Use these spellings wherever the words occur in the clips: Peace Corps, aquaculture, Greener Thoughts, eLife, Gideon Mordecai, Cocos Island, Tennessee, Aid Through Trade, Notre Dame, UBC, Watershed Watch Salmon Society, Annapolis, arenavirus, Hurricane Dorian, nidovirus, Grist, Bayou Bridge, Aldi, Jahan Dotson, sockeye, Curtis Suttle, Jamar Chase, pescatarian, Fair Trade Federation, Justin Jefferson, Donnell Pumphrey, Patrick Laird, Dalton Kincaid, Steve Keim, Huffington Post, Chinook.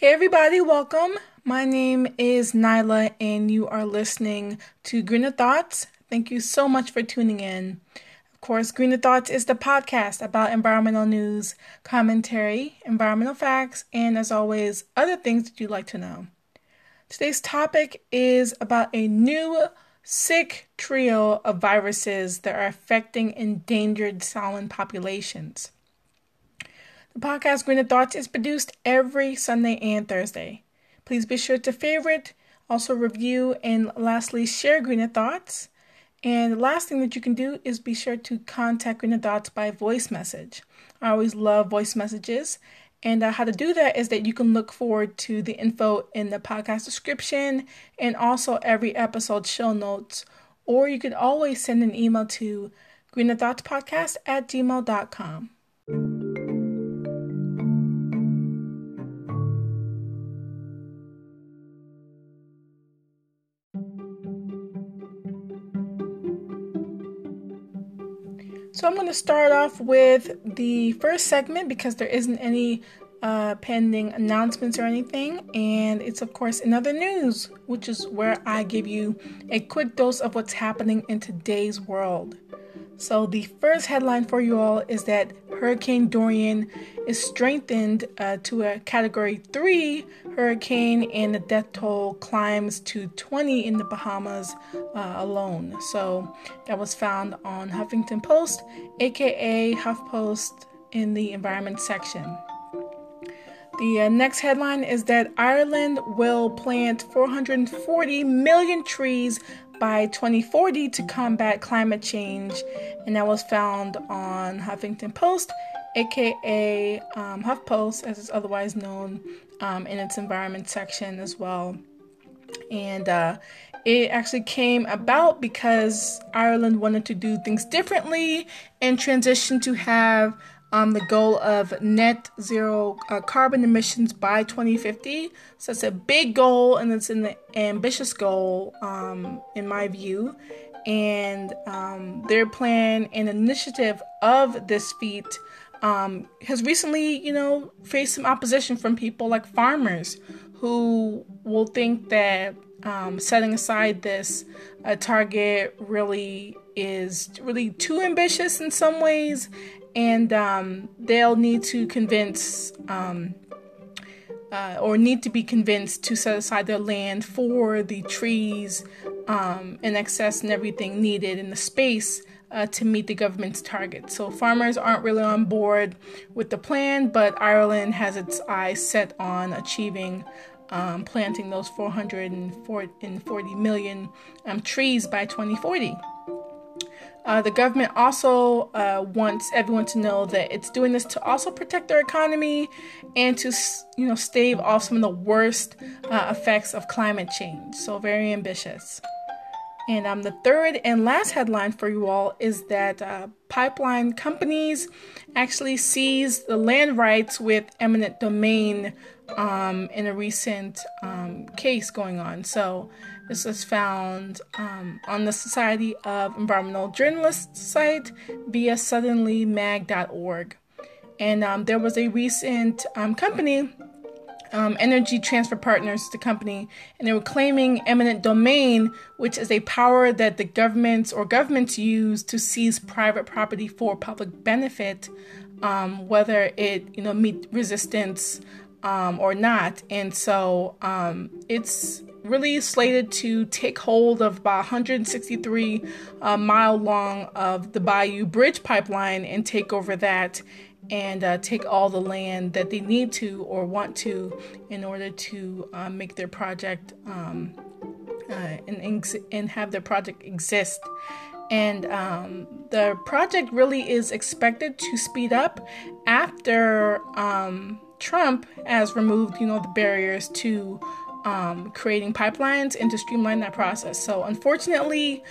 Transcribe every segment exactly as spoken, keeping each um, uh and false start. Hey everybody, welcome. My name is Nyla and you are listening to Greener Thoughts. Thank you so much for tuning in. Of course, Greener Thoughts is the podcast about environmental news, commentary, environmental facts, and as always, other things that you'd like to know. Today's topic is about a new sick trio of viruses that are affecting endangered salmon populations. The podcast Greener Thoughts is produced every Sunday and Thursday. Please be sure to favorite, also review, and lastly share Greener Thoughts. And the last thing that you can do is be sure to contact Greener Thoughts by voice message. I always love voice messages. And uh, how to do that is that you can look forward to the info in the podcast description and also every episode show notes. Or you could always send an email to greenerthoughtspodcast at gmail dot com. So I'm going to start off with the first segment because there isn't any uh, pending announcements or anything. And it's, of course, in other news, which is where I give you a quick dose of what's happening in today's world. So the first headline for you all is that Hurricane Dorian is strengthened uh, to a Category three hurricane and the death toll climbs to twenty in the Bahamas uh, alone. So that was found on Huffington Post, aka HuffPost, in the environment section. The uh, next headline is that Ireland will plant four hundred forty million trees by twenty forty to combat climate change, and that was found on Huffington Post, aka um, HuffPost, as it's otherwise known, um, in its environment section as well. And uh, it actually came about because Ireland wanted to do things differently and transition to have um, the goal of net zero uh, carbon emissions by twenty fifty. So it's a big goal and it's an ambitious goal, um, in my view. And um, their plan and initiative of this feat um, has recently, you know, faced some opposition from people like farmers who will think that um, setting aside this uh, target really is really too ambitious in some ways. And um, they'll need to convince um, uh, or need to be convinced to set aside their land for the trees um, and excess and everything needed in the space uh, to meet the government's target. So farmers aren't really on board with the plan, but Ireland has its eyes set on achieving um, planting those four hundred forty million um, trees by twenty forty. Uh, the government also uh, wants everyone to know that it's doing this to also protect their economy and to, you know, stave off some of the worst uh, effects of climate change. So very ambitious. And um, the third and last headline for you all is that uh, pipeline companies actually seized the land rights with eminent domain um, in a recent um, case going on. So this was found um, on the Society of Environmental Journalists site via suddenly mag dot org. And um, there was a recent um, company, um, Energy Transfer Partners, the company, and they were claiming eminent domain, which is a power that the governments or governments use to seize private property for public benefit, um, whether it, you know, meet resistance um, or not. And so um, it's really slated to take hold of about one hundred sixty-three uh, mile long of the Bayou Bridge pipeline and take over that and uh, take all the land that they need to or want to in order to uh, make their project um, uh, and, and have their project exist. And um, the project really is expected to speed up after um, Trump has removed, you know, the barriers to Um, creating pipelines and to streamline that process. So unfortunately,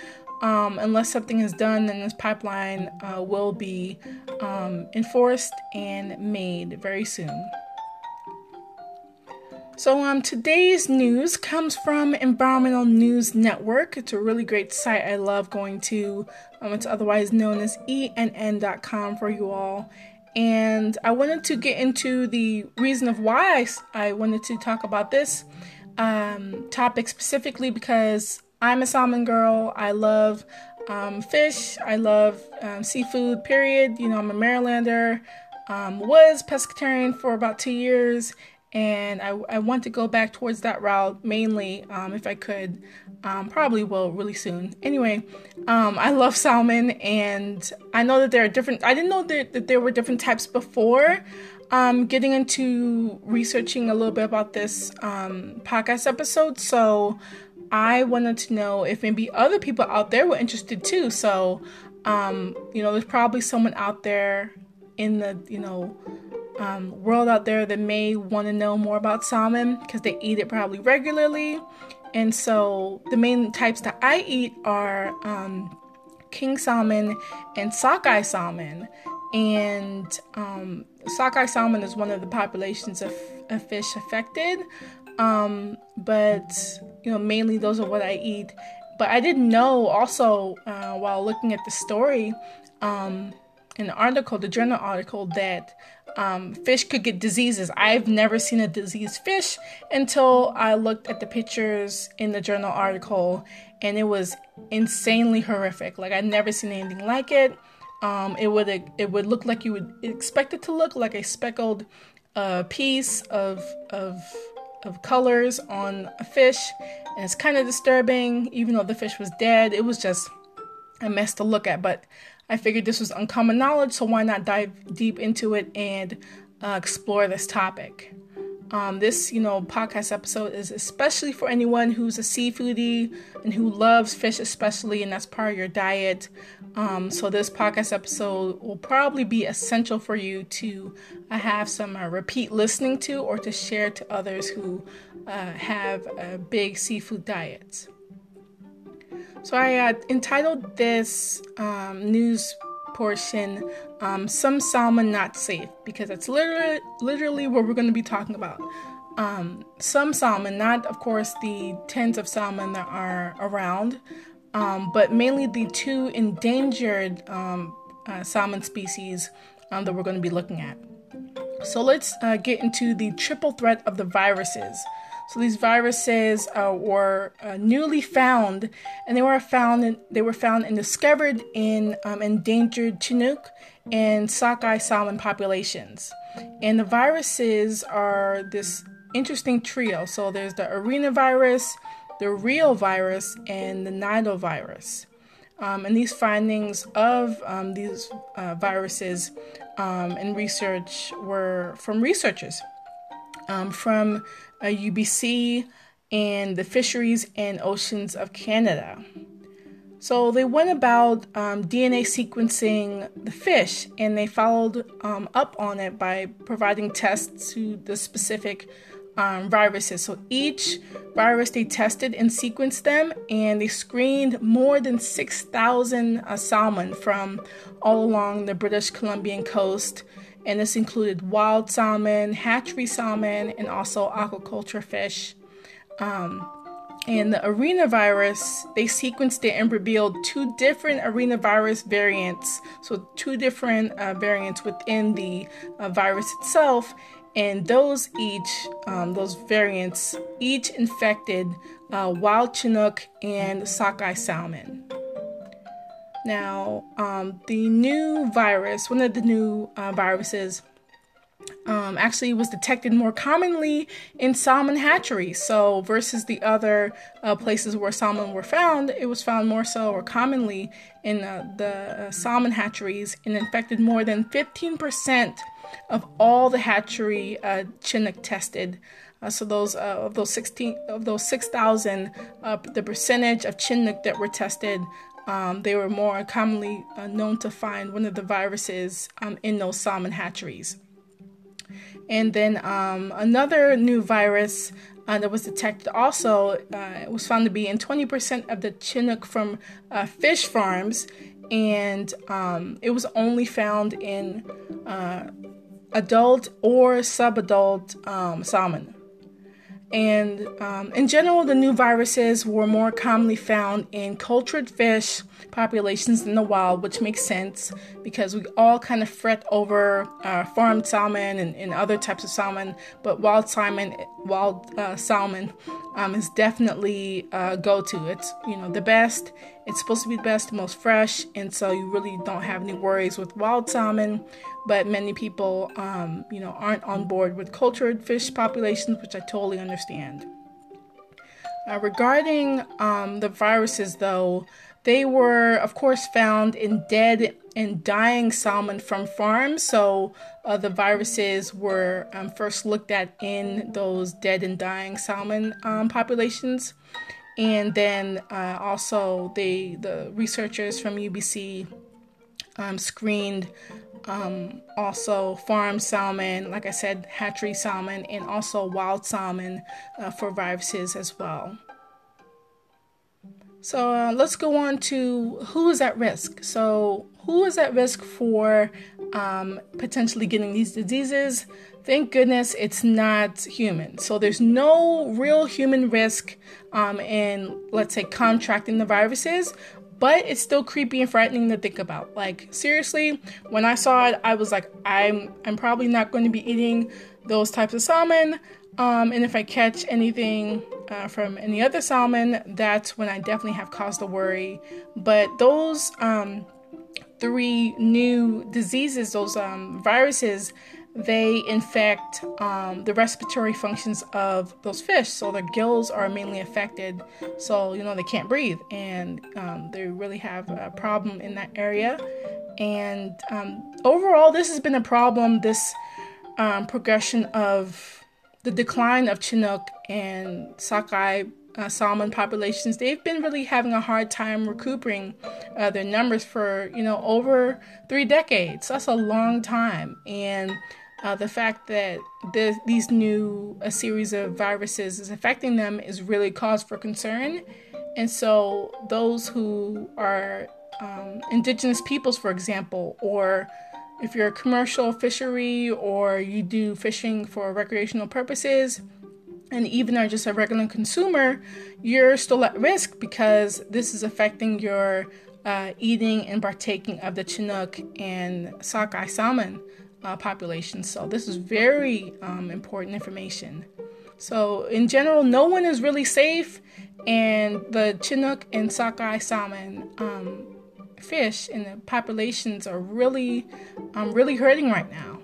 um, unless something is done, then this pipeline uh, will be um, enforced and made very soon. So um, today's news comes from Environmental News Network. It's a really great site I love going to. Um, it's otherwise known as E N N dot com for you all. And I wanted to get into the reason of why I, I wanted to talk about this um, topic specifically, because I'm a salmon girl. I love um, fish. I love um, seafood, period. You know, I'm a Marylander. Um, was pescatarian for about two years. And I, I want to go back towards that route mainly, um, if I could. Um, probably will really soon. Anyway, um, I love salmon, and I know that there are different... I didn't know that, that there were different types before um, getting into researching a little bit about this um, podcast episode. So I wanted to know if maybe other people out there were interested too. So, um, you know, there's probably someone out there in the, you know... Um, world out there that may want to know more about salmon, because they eat it probably regularly. And so the main types that I eat are um, king salmon and sockeye salmon. And um, sockeye salmon is one of the populations of, of fish affected, um, but you know, mainly those are what I eat. But I didn't know also uh, while looking at the story, um, in the article, the journal article, that Um, fish could get diseases. I've never seen a diseased fish until I looked at the pictures in the journal article, and it was insanely horrific. Like, I'd never seen anything like it. Um, it would it would look like you would expect it to look like a speckled uh, piece of of of colors on a fish, and it's kind of disturbing. Even though the fish was dead, it was just a mess to look at. But I figured this was uncommon knowledge, so why not dive deep into it and uh, explore this topic. Um, this, you know, podcast episode is especially for anyone who's a seafoodie and who loves fish especially, and that's part of your diet. Um, so this podcast episode will probably be essential for you to uh, have some uh, repeat listening to, or to share to others who uh, have a big seafood diet. So I uh, entitled this um, news portion, um, Some Salmon Not Safe, because that's literally, literally what we're going to be talking about. Um, some salmon, not, of course, the tens of salmon that are around, um, but mainly the two endangered um, uh, salmon species um, that we're going to be looking at. So let's uh, get into the triple threat of the viruses. So these viruses uh, were uh, newly found, and they were found in, they were found and discovered in um, endangered Chinook and sockeye salmon populations. And the viruses are this interesting trio. So there's the arenavirus, the real virus, and the nidovirus. Um, and these findings of um, these uh, viruses um, and research were from researchers um, from Uh, U B C and the Fisheries and Oceans of Canada. So they went about um, D N A sequencing the fish, and they followed um, up on it by providing tests to the specific um, viruses. So each virus they tested and sequenced them, and they screened more than six thousand uh, salmon from all along the British Columbian coast. And this included wild salmon, hatchery salmon, and also aquaculture fish. Um, and the arenavirus, they sequenced it and revealed two different arenavirus variants. So two different uh, variants within the uh, virus itself. And those each, um, those variants, each infected uh, wild Chinook and sockeye salmon. Now, um, the new virus, one of the new uh, viruses, um, actually was detected more commonly in salmon hatcheries. So versus the other uh, places where salmon were found, it was found more so or commonly in uh, the uh, salmon hatcheries, and infected more than fifteen percent of all the hatchery uh, Chinook tested. Uh, so those uh, of those sixteen of those six thousand, uh, the percentage of Chinook that were tested, Um, they were more commonly uh, known to find one of the viruses um, in those salmon hatcheries. And then um, another new virus uh, that was detected also uh, was found to be in twenty percent of the Chinook from uh, fish farms, and um, it was only found in uh, adult or subadult um, salmon. And um, in general, the new viruses were more commonly found in cultured fish populations than the wild, which makes sense because we all kind of fret over uh, farmed salmon and, and other types of salmon, but wild salmon, wild uh, salmon um, is definitely a go-to. It's, you know, the best. It's supposed to be the best, most fresh, and so you really don't have any worries with wild salmon. But many people, um, you know, aren't on board with cultured fish populations, which I totally understand. Uh, regarding um, the viruses, though, they were, of course, found in dead and dying salmon from farms. So uh, the viruses were um, first looked at in those dead and dying salmon um, populations. And then uh, also they, the researchers from U B C um, screened Um, also farm salmon, like I said, hatchery salmon, and also wild salmon uh, for viruses as well. So uh, let's go on to who is at risk. So who is at risk for um, potentially getting these diseases? Thank goodness it's not human. So there's no real human risk um, in, let's say, contracting the viruses. But it's still creepy and frightening to think about. Like, seriously, when I saw it, I was like, I'm I'm probably not going to be eating those types of salmon. Um, and if I catch anything uh, from any other salmon, that's when I definitely have cause to worry. But those um, three new diseases, those um, viruses, they infect um, the respiratory functions of those fish. So their gills are mainly affected. So, you know, they can't breathe and um, they really have a problem in that area. And um, overall, this has been a problem, this um, progression of the decline of Chinook and sockeye uh, salmon populations. They've been really having a hard time recuperating uh, their numbers for, you know, over three decades. That's a long time. And Uh, the fact that this, these new a series of viruses is affecting them is really cause for concern. And so those who are um, indigenous peoples, for example, or if you're a commercial fishery or you do fishing for recreational purposes, and even are just a regular consumer, you're still at risk because this is affecting your uh, eating and partaking of the Chinook and sockeye salmon Uh, population. So this is very um, important information. So in general, no one is really safe, and the Chinook and sockeye salmon um, fish and the populations are really, um, really hurting right now.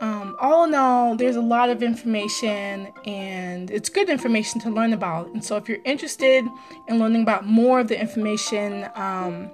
Um, all in all, there's a lot of information, and it's good information to learn about. And so if you're interested in learning about more of the information um,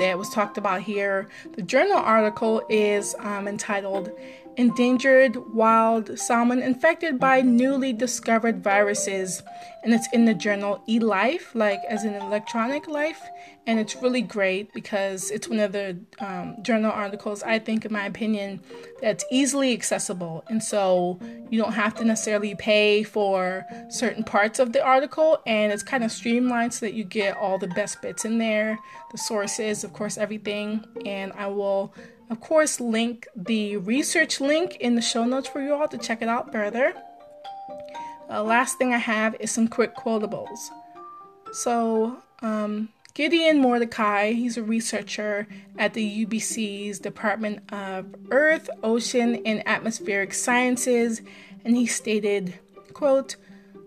that was talked about here, the journal article is um, entitled Endangered Wild Salmon Infected by Newly Discovered Viruses, and it's in the journal eLife, like as in electronic life, and it's really great because it's one of the um, journal articles, I think, in my opinion, that's easily accessible, and so you don't have to necessarily pay for certain parts of the article, and it's kind of streamlined so that you get all the best bits in there, the sources, of course, everything. And I will, of course, link the research link in the show notes for you all to check it out further. Uh, last thing I have is some quick quotables. So, um, Gideon Mordecai, he's a researcher at the U B C's Department of Earth, Ocean, and Atmospheric Sciences, and he stated, quote,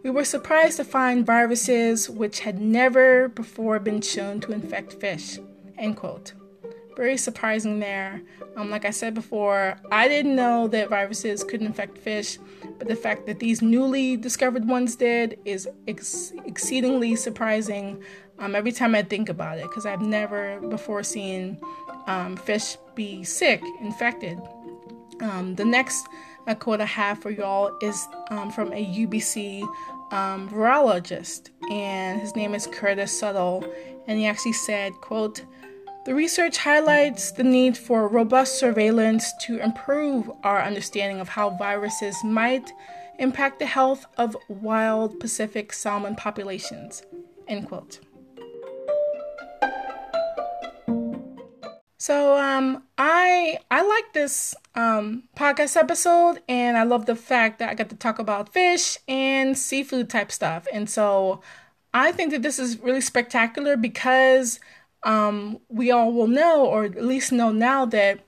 "We were surprised to find viruses which had never before been shown to infect fish," end quote. Very surprising there. Um, like I said before, I didn't know that viruses could infect fish, but the fact that these newly discovered ones did is ex- exceedingly surprising um, every time I think about it, because I've never before seen um, fish be sick, infected. Um, the next uh, quote I have for y'all is um, from a U B C um, virologist, and his name is Curtis Suttle, and he actually said, quote, "The research highlights the need for robust surveillance to improve our understanding of how viruses might impact the health of wild Pacific salmon populations," end quote. So um, I I like this um, podcast episode, and I love the fact that I got to talk about fish and seafood type stuff. And so I think that this is really spectacular because um, we all will know, or at least know now, that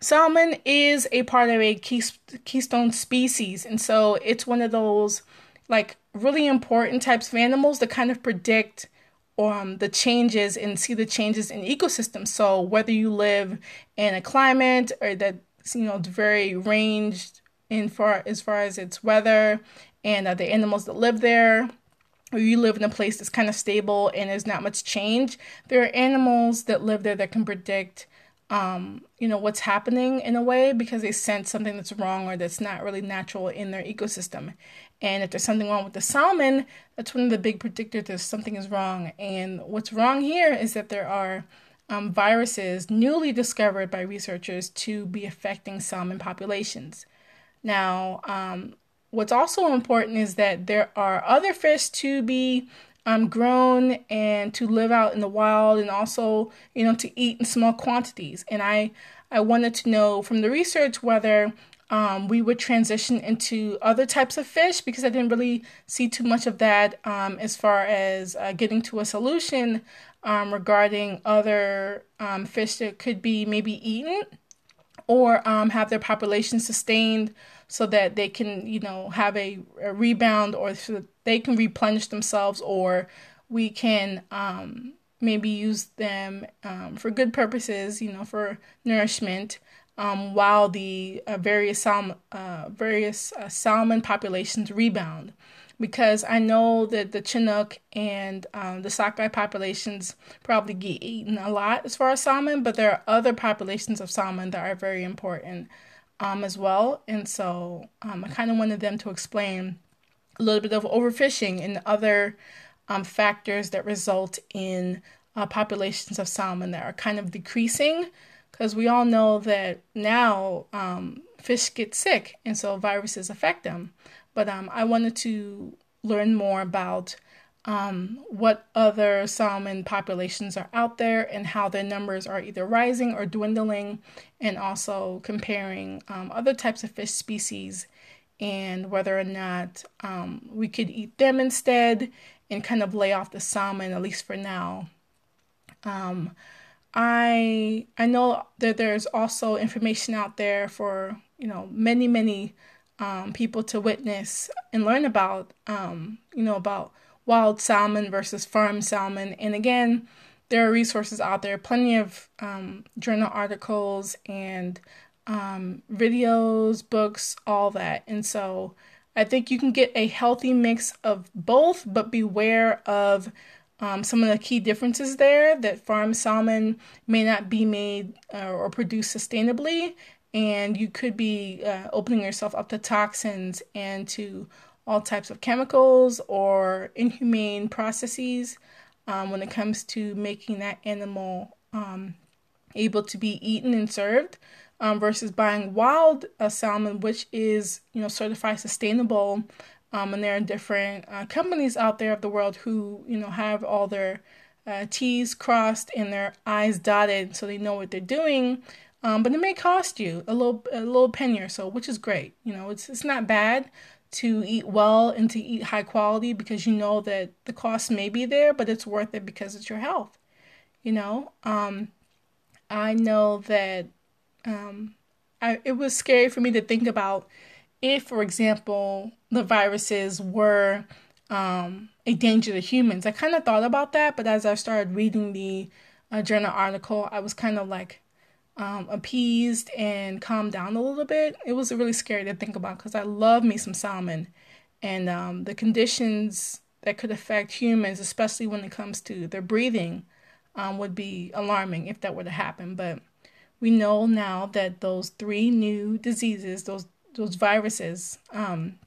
salmon is a part of a key, keystone species. And so it's one of those like really important types of animals that kind of predict Um, the changes and see the changes in ecosystems. So whether you live in a climate or that, you know, very ranged in far as far as its weather and uh, the animals that live there, or you live in a place that's kind of stable and there's not much change, there are animals that live there that can predict, um, you know, what's happening in a way because they sense something that's wrong or that's not really natural in their ecosystem. And if there's something wrong with the salmon, that's one of the big predictors that something is wrong. And what's wrong here is that there are um, viruses newly discovered by researchers to be affecting salmon populations. Now, um, what's also important is that there are other fish to be um, grown and to live out in the wild and also, you know, to eat in small quantities. And I, I wanted to know from the research whether Um, we would transition into other types of fish because I didn't really see too much of that um, as far as uh, getting to a solution um, regarding other um, fish that could be maybe eaten or um, have their population sustained so that they can, you know, have a, a rebound or so that they can replenish themselves, or we can um, maybe use them um, for good purposes, you know, for nourishment. Um, while the uh, various salmon, uh, various uh, salmon populations rebound, because I know that the Chinook and um, the sockeye populations probably get eaten a lot as far as salmon, but there are other populations of salmon that are very important um, as well. And so um, I kind of wanted them to explain a little bit of overfishing and other um, factors that result in uh, populations of salmon that are kind of decreasing. Because we all know that now um, fish get sick, and so viruses affect them. But um, I wanted to learn more about um, what other salmon populations are out there and how their numbers are either rising or dwindling, and also comparing um, other types of fish species and whether or not um, we could eat them instead and kind of lay off the salmon, at least for now. Um... I I know that there's also information out there for, you know, many, many um, people to witness and learn about, um, you know, about wild salmon versus farm salmon. And again, there are resources out there, plenty of um, journal articles and um, videos, books, all that. And so I think you can get a healthy mix of both, but beware of Um, some of the key differences there, that farm salmon may not be made uh, or produced sustainably, and you could be uh, opening yourself up to toxins and to all types of chemicals or inhumane processes um, when it comes to making that animal um, able to be eaten and served um, versus buying wild uh, salmon, which is, you know, certified sustainable. Um, and there are different uh, companies out there of the world who, you know, have all their uh, T's crossed and their I's dotted, so they know what they're doing. Um, but it may cost you a little, a little penny or so, which is great. You know, it's it's not bad to eat well and to eat high quality because you know that the cost may be there, but it's worth it because it's your health. You know, um, I know that um, I, it was scary for me to think about. If, for example, the viruses were um, a danger to humans, I kind of thought about that. But as I started reading the uh, journal article, I was kind of like um, appeased and calmed down a little bit. It was really scary to think about because I love me some salmon, and um, the conditions that could affect humans, especially when it comes to their breathing, um, would be alarming if that were to happen. But we know now that those three new diseases, those Those viruses, um,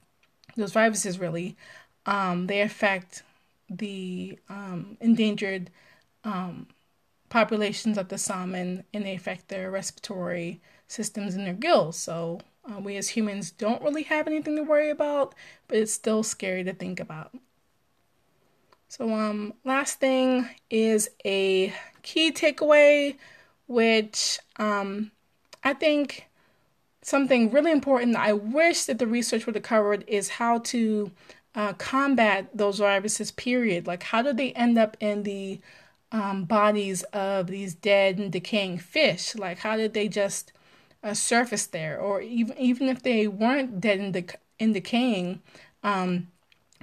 those viruses really, um, they affect the um, endangered um, populations of the salmon, and they affect their respiratory systems and their gills. So uh, we as humans don't really have anything to worry about, but it's still scary to think about. So um, last thing is a key takeaway, which um, I think something really important that I wish that the research would have covered is how to uh, combat those viruses, period. Like, how do they end up in the um, bodies of these dead and decaying fish? Like, how did they just uh, surface there? Or even even if they weren't dead and, dec- and decaying, um,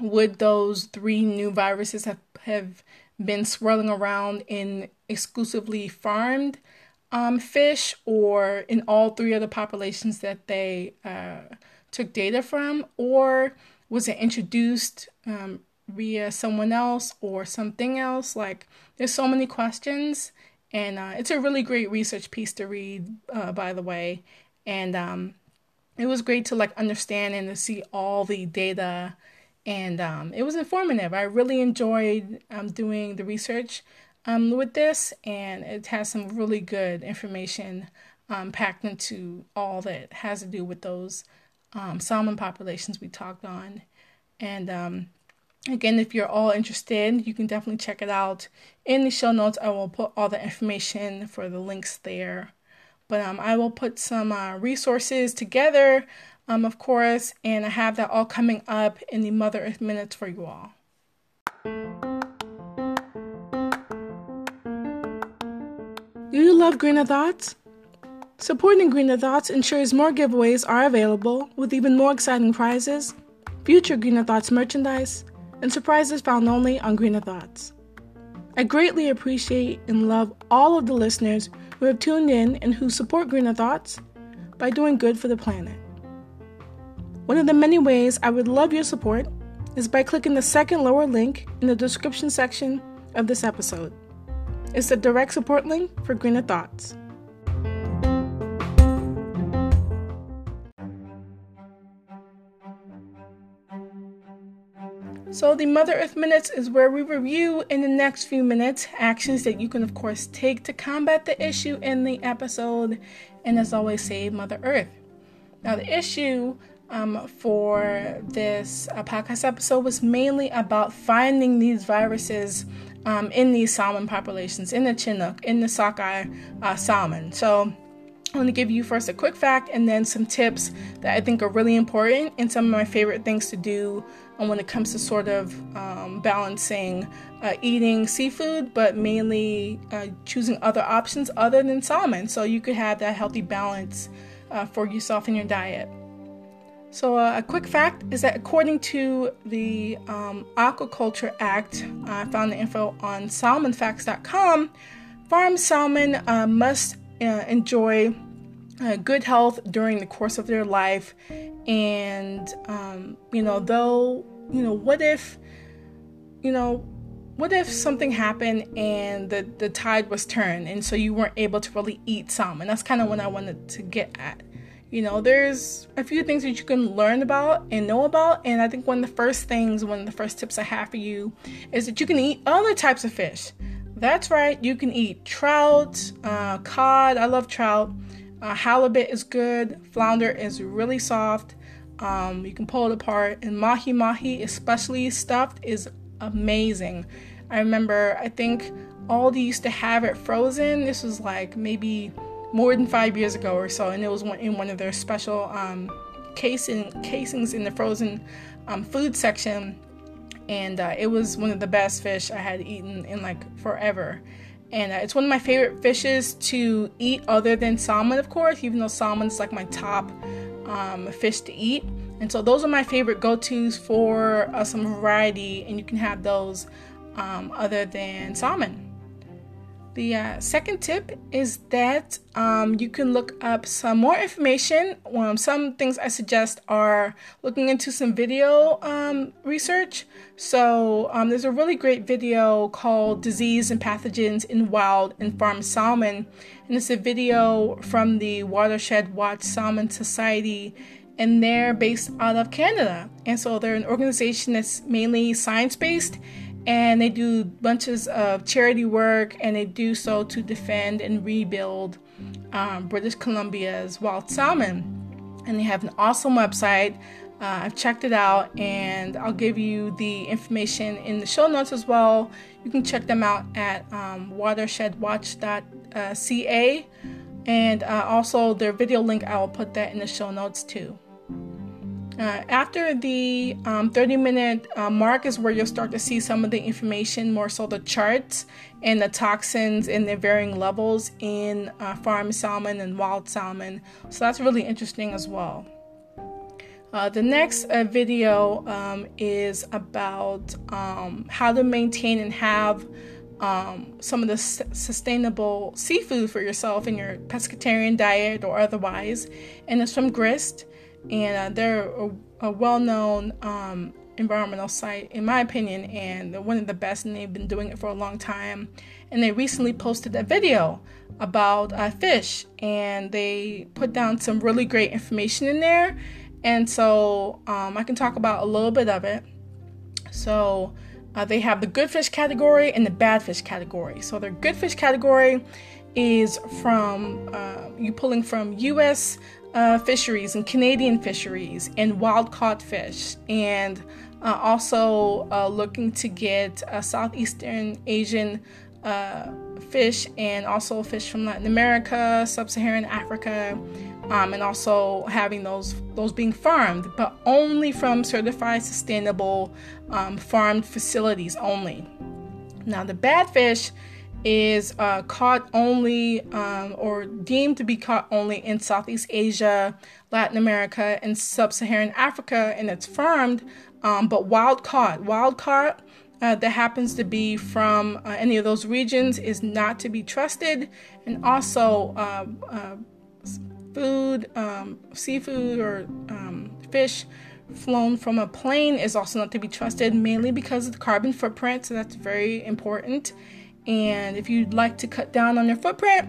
would those three new viruses have, have been swirling around in exclusively farmed um, fish, or in all three of the populations that they uh, took data from? Or was it introduced um, via someone else or something else? Like, there's so many questions, and uh, it's a really great research piece to read, uh, by the way. And um, it was great to like understand and to see all the data. And um, it was informative. I really enjoyed um, doing the research um, with this, and it has some really good information um, packed into all that has to do with those um, salmon populations we talked on. And um, again, if you're all interested, you can definitely check it out. In the show notes, I will put all the information for the links there. But um, I will put some uh, resources together, Um, of course, and I have that all coming up in the Mother Earth Minutes for you all. Do you love Greener Thoughts? Supporting Greener Thoughts ensures more giveaways are available with even more exciting prizes, future Greener Thoughts merchandise, and surprises found only on Greener Thoughts. I greatly appreciate and love all of the listeners who have tuned in and who support Greener Thoughts by doing good for the planet. One of the many ways I would love your support is by clicking the second lower link in the description section of this episode. It's the direct support link for Greener Thoughts. So the Mother Earth Minutes is where we review in the next few minutes actions that you can, of course, take to combat the issue in the episode, and as always, save Mother Earth. Now, the issue Um, for this uh, podcast episode was mainly about finding these viruses um, in these salmon populations, in the Chinook, in the sockeye uh, salmon. So I want to give you first a quick fact and then some tips that I think are really important and some of my favorite things to do um, when it comes to sort of um, balancing uh, eating seafood, but mainly uh, choosing other options other than salmon, so you could have that healthy balance uh, for yourself in your diet. So uh, a quick fact is that according to the um, Aquaculture Act, I uh, found the info on salmon facts dot com, farm salmon uh, must uh, enjoy uh, good health during the course of their life. And, um, you know, though, you know, what if, you know, what if something happened and the, the tide was turned and so you weren't able to really eat salmon? That's kind of what I wanted to get at. You know, there's a few things that you can learn about and know about. And I think one of the first things, one of the first tips I have for you is that you can eat other types of fish. That's right. You can eat trout, uh, cod. I love trout. Uh, halibut is good. Flounder is really soft. Um, you can pull it apart. And mahi-mahi, especially stuffed, is amazing. I remember, I think Aldi used to have it frozen. This was like maybe more than five years ago or so, and it was in one of their special um, casing, casings in the frozen um, food section, and uh, it was one of the best fish I had eaten in like forever, and uh, it's one of my favorite fishes to eat other than salmon, of course, even though salmon's like my top um, fish to eat. And so those are my favorite go-tos for uh, some variety, and you can have those um, other than salmon. The uh, second tip is that um, you can look up some more information. Um, some things I suggest are looking into some video um, research. So um, there's a really great video called Disease and Pathogens in Wild and Farm Salmon. And it's a video from the Watershed Watch Salmon Society. And they're based out of Canada. And so they're an organization that's mainly science-based. And they do bunches of charity work, and they do so to defend and rebuild um, British Columbia's wild salmon. And they have an awesome website Uh, I've checked it out, and I'll give you the information in the show notes as well. You can check them out at um, watershed watch dot c a, and uh, also their video link, I'll put that in the show notes too. Uh, after the um, thirty minute uh, mark is where you'll start to see some of the information, more so the charts and the toxins and their varying levels in uh, farm salmon and wild salmon. So that's really interesting as well. Uh, the next uh, video um, is about um, how to maintain and have um, some of the s- sustainable seafood for yourself in your pescatarian diet or otherwise. And it's from Grist, and uh, they're a, a well-known um, environmental site, in my opinion, and they're one of the best, and they've been doing it for a long time. And they recently posted a video about uh, fish, and they put down some really great information in there. And so um, I can talk about a little bit of it. So uh, they have the good fish category and the bad fish category. So their good fish category is from uh, you pulling from U S uh, fisheries and Canadian fisheries and wild caught fish, and uh, also uh, looking to get uh, Southeastern Asian uh, fish, and also fish from Latin America, Sub-Saharan Africa. Um, and also having those those being farmed, but only from certified sustainable um, farmed facilities only. Now the bad fish is uh, caught only um, or deemed to be caught only in Southeast Asia, Latin America, and Sub-Saharan Africa, and it's farmed, um, but wild caught. Wild caught uh, that happens to be from uh, any of those regions is not to be trusted, and also. Uh, uh, Food, um, seafood, or um, fish flown from a plane is also not to be trusted, mainly because of the carbon footprint, so that's very important. And if you'd like to cut down on your footprint,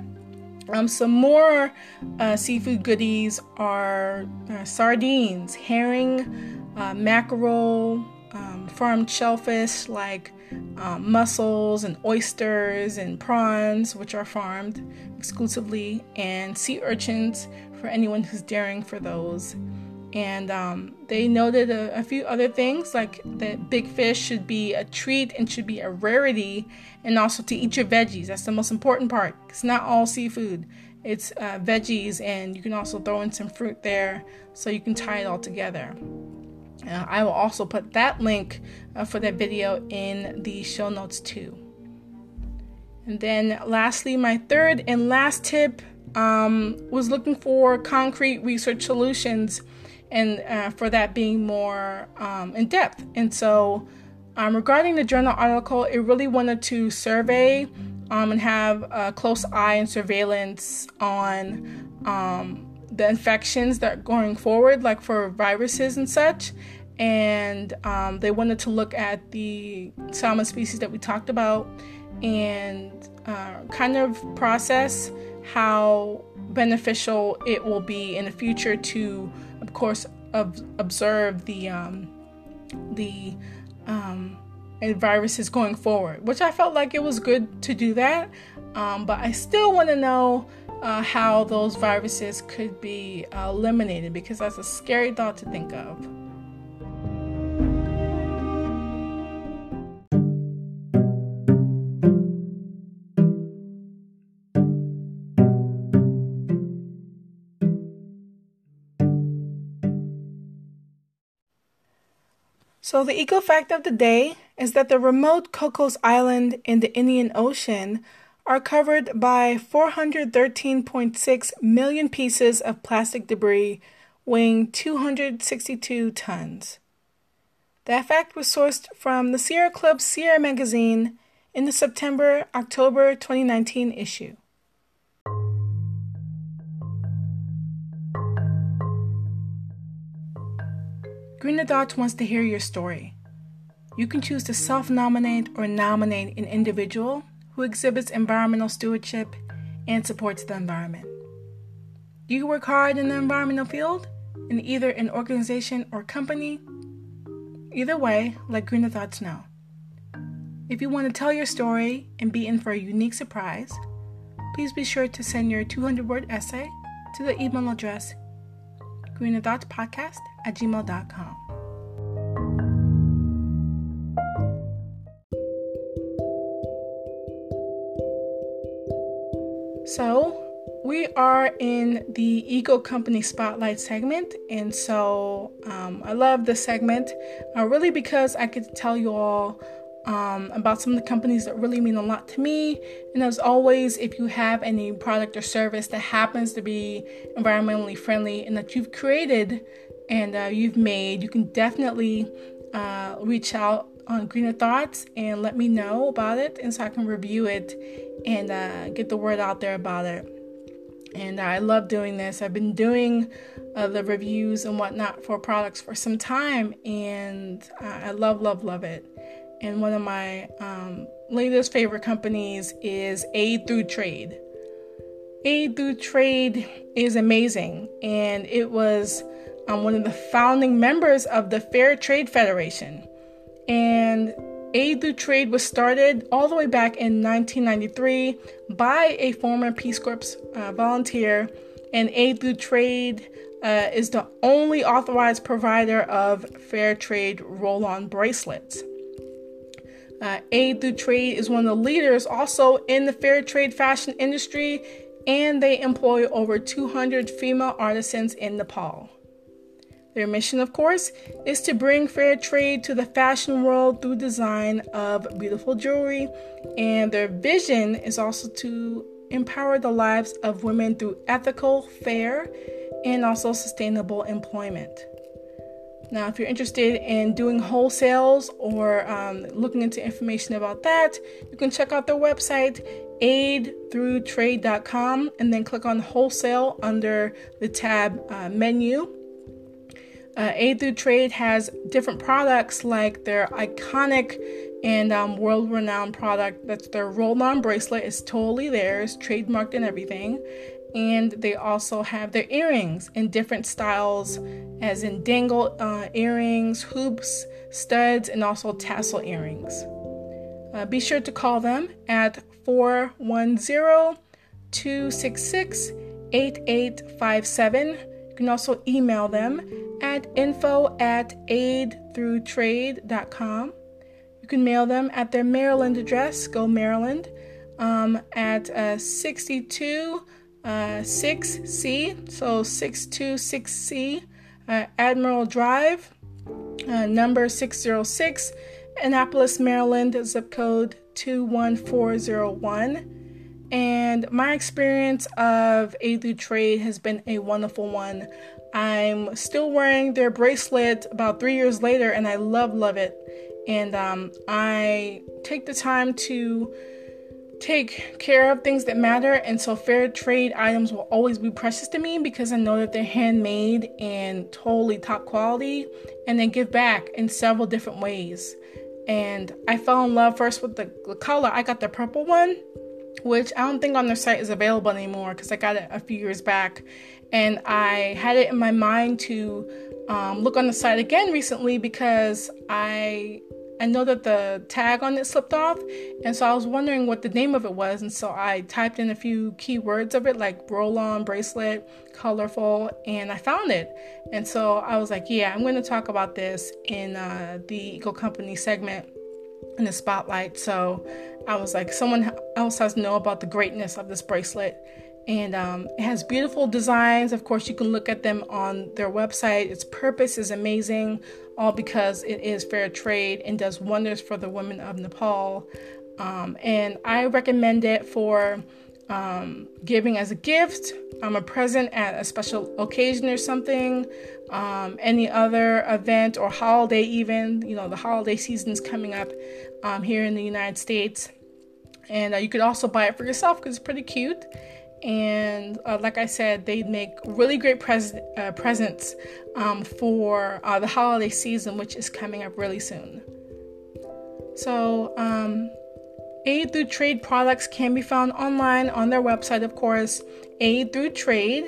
um, some more uh, seafood goodies are uh, sardines, herring, uh, mackerel, um, farmed shellfish like um, mussels and oysters and prawns, which are farmed exclusively, and sea urchins for anyone who's daring for those. And um, they noted a, a few other things, like that big fish should be a treat and should be a rarity, and also to eat your veggies. That's the most important part. It's not all seafood. It's uh, veggies, and you can also throw in some fruit there, so you can tie it all together. Uh, I will also put that link uh, for that video in the show notes too. And then lastly, my third and last tip um, was looking for concrete research solutions, and uh, for that being more um, in depth. And so um, regarding the journal article, it really wanted to survey um, and have a close eye and surveillance on um, the infections that are going forward, like for viruses and such. And um, they wanted to look at the salmon species that we talked about, and uh, kind of process how beneficial it will be in the future to, of course, ob- observe the um, the um, viruses going forward, which I felt like it was good to do that. Um, but I still want to know uh, how those viruses could be uh, eliminated, because that's a scary thought to think of. So the eco fact of the day is that the remote Cocos Island in the Indian Ocean are covered by four hundred thirteen point six million pieces of plastic debris weighing two hundred sixty-two tons. That fact was sourced from the Sierra Club Sierra magazine in the September-October twenty nineteen issue. Greener Thoughts wants to hear your story. You can choose to self-nominate or nominate an individual who exhibits environmental stewardship and supports the environment. Do you work hard in the environmental field, in either an organization or company? Either way, let Greener Thoughts know. If you want to tell your story and be in for a unique surprise, please be sure to send your two hundred word essay to the email address greenerthoughtspodcast at gmail dot com. So we are in the Eco Company Spotlight segment, and so um, I love this segment uh, really because I could tell you all um, about some of the companies that really mean a lot to me. And as always, if you have any product or service that happens to be environmentally friendly and that you've created and uh, you've made, you can definitely uh, reach out on Greener Thoughts and let me know about it, and so I can review it and uh, get the word out there about it. And I love doing this. I've been doing uh, the reviews and whatnot for products for some time, and uh, I love, love, love it. And one of my um, latest favorite companies is Aid Through Trade. Aid Through Trade is amazing, and it was um, one of the founding members of the Fair Trade Federation. And Aid Through Trade was started all the way back in nineteen ninety-three by a former Peace Corps uh, volunteer, and Aid Through Trade uh, is the only authorized provider of fair trade roll-on bracelets. Uh, Aid Through Trade is one of the leaders also in the fair trade fashion industry, and they employ over two hundred female artisans in Nepal. Their mission, of course, is to bring fair trade to the fashion world through design of beautiful jewelry, and their vision is also to empower the lives of women through ethical, fair, and also sustainable employment. Now, if you're interested in doing wholesales or um, looking into information about that, you can check out their website, aid through trade dot com, and then click on wholesale under the tab uh, menu. Uh, Aid Through Trade has different products like their iconic and um, world-renowned product. That's their roll-on bracelet. It's totally theirs, trademarked and everything. And they also have their earrings in different styles, as in dangle uh, earrings, hoops, studs, and also tassel earrings. Uh, be sure to call them at four one zero, two six six, eight eight five seven. You can also email them at info at aid through trade dot com. You can mail them at their Maryland address, Go Maryland, um, at uh, six two six C, so six two six C, uh, Admiral Drive, uh, number six zero six, Annapolis, Maryland, zip code two one four zero one. And my experience of Aid Through Trade has been a wonderful one. I'm still wearing their bracelet about three years later, and I love, love it. And um, I take the time to take care of things that matter. And so fair trade items will always be precious to me because I know that they're handmade and totally top quality. And they give back in several different ways. And I fell in love first with the, the color. I got the purple one, which I don't think on their site is available anymore because I got it a few years back. And I had it in my mind to um, look on the site again recently because I I know that the tag on it slipped off. And so I was wondering what the name of it was. And so I typed in a few keywords of it, like roll-on, bracelet, colorful, and I found it. And so I was like, yeah, I'm going to talk about this in uh, the Eco Company segment in the spotlight. So I was like, someone else has to know about the greatness of this bracelet. And um, it has beautiful designs. Of course, you can look at them on their website. Its purpose is amazing, all because it is fair trade and does wonders for the women of Nepal. Um, and I recommend it for um, giving as a gift, um, a present at a special occasion or something, um, any other event or holiday even. You know, the holiday season's coming up um, here in the United States. And uh, you could also buy it for yourself because it's pretty cute. And uh, like I said, they make really great pres- uh, presents um, for uh, the holiday season, which is coming up really soon. So um, Aid Through Trade products can be found online on their website, of course, Aid Through Trade,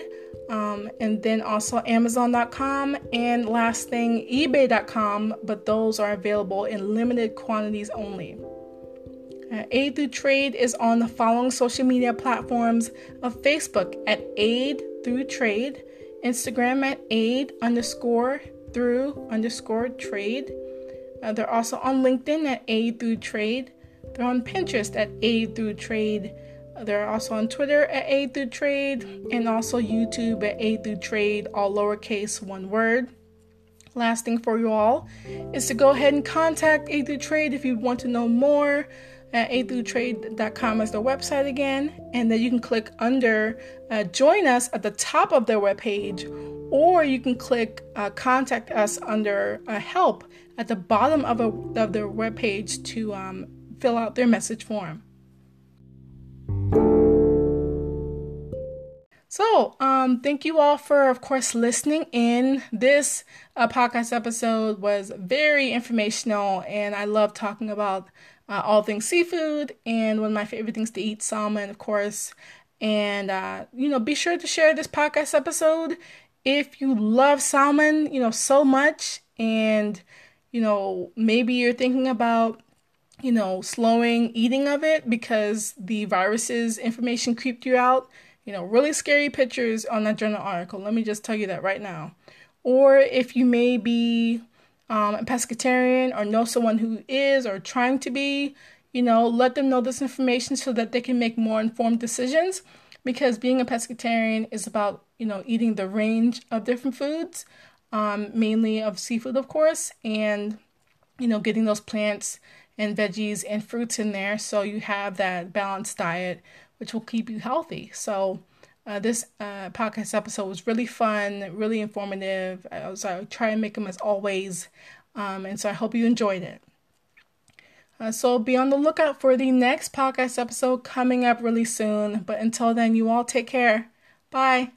um, and then also amazon dot com, and last thing, ebay dot com, but those are available in limited quantities only. Uh, Aid Through Trade is on the following social media platforms of Facebook at Aid Through Trade, Instagram at Aid underscore through underscore trade. Uh, they're also on LinkedIn at Aid Through Trade. They're on Pinterest at Aid Through Trade. They're also on Twitter at Aid Through Trade, and also YouTube at Aid Through Trade, all lowercase, one word. Last thing for you all is to go ahead and contact Aid Through Trade if you want to know more. Uh, aid through trade dot com is their website again, and then you can click under uh, Join Us at the top of their webpage, or you can click uh, Contact Us under uh, Help at the bottom of, a, of their webpage to um, fill out their message form. So, um, thank you all for, of course, listening in. This uh, podcast episode was very informational, and I love talking about uh, all things seafood and one of my favorite things to eat, salmon, of course. And, uh, you know, be sure to share this podcast episode if you love salmon, you know, so much. And, you know, maybe you're thinking about, you know, slowing eating of it because the viruses information creeped you out. You know, really scary pictures on that journal article. Let me just tell you that right now. Or if you may be um, a pescatarian or know someone who is or trying to be, you know, let them know this information so that they can make more informed decisions. Because being a pescatarian is about, you know, eating the range of different foods, um, mainly of seafood, of course, and, you know, getting those plants and veggies and fruits in there so you have that balanced diet, which will keep you healthy. So uh, this uh, podcast episode was really fun, really informative. I was I try to make them as always. Um, and so I hope you enjoyed it. Uh, so be on the lookout for the next podcast episode coming up really soon. But until then, you all take care. Bye.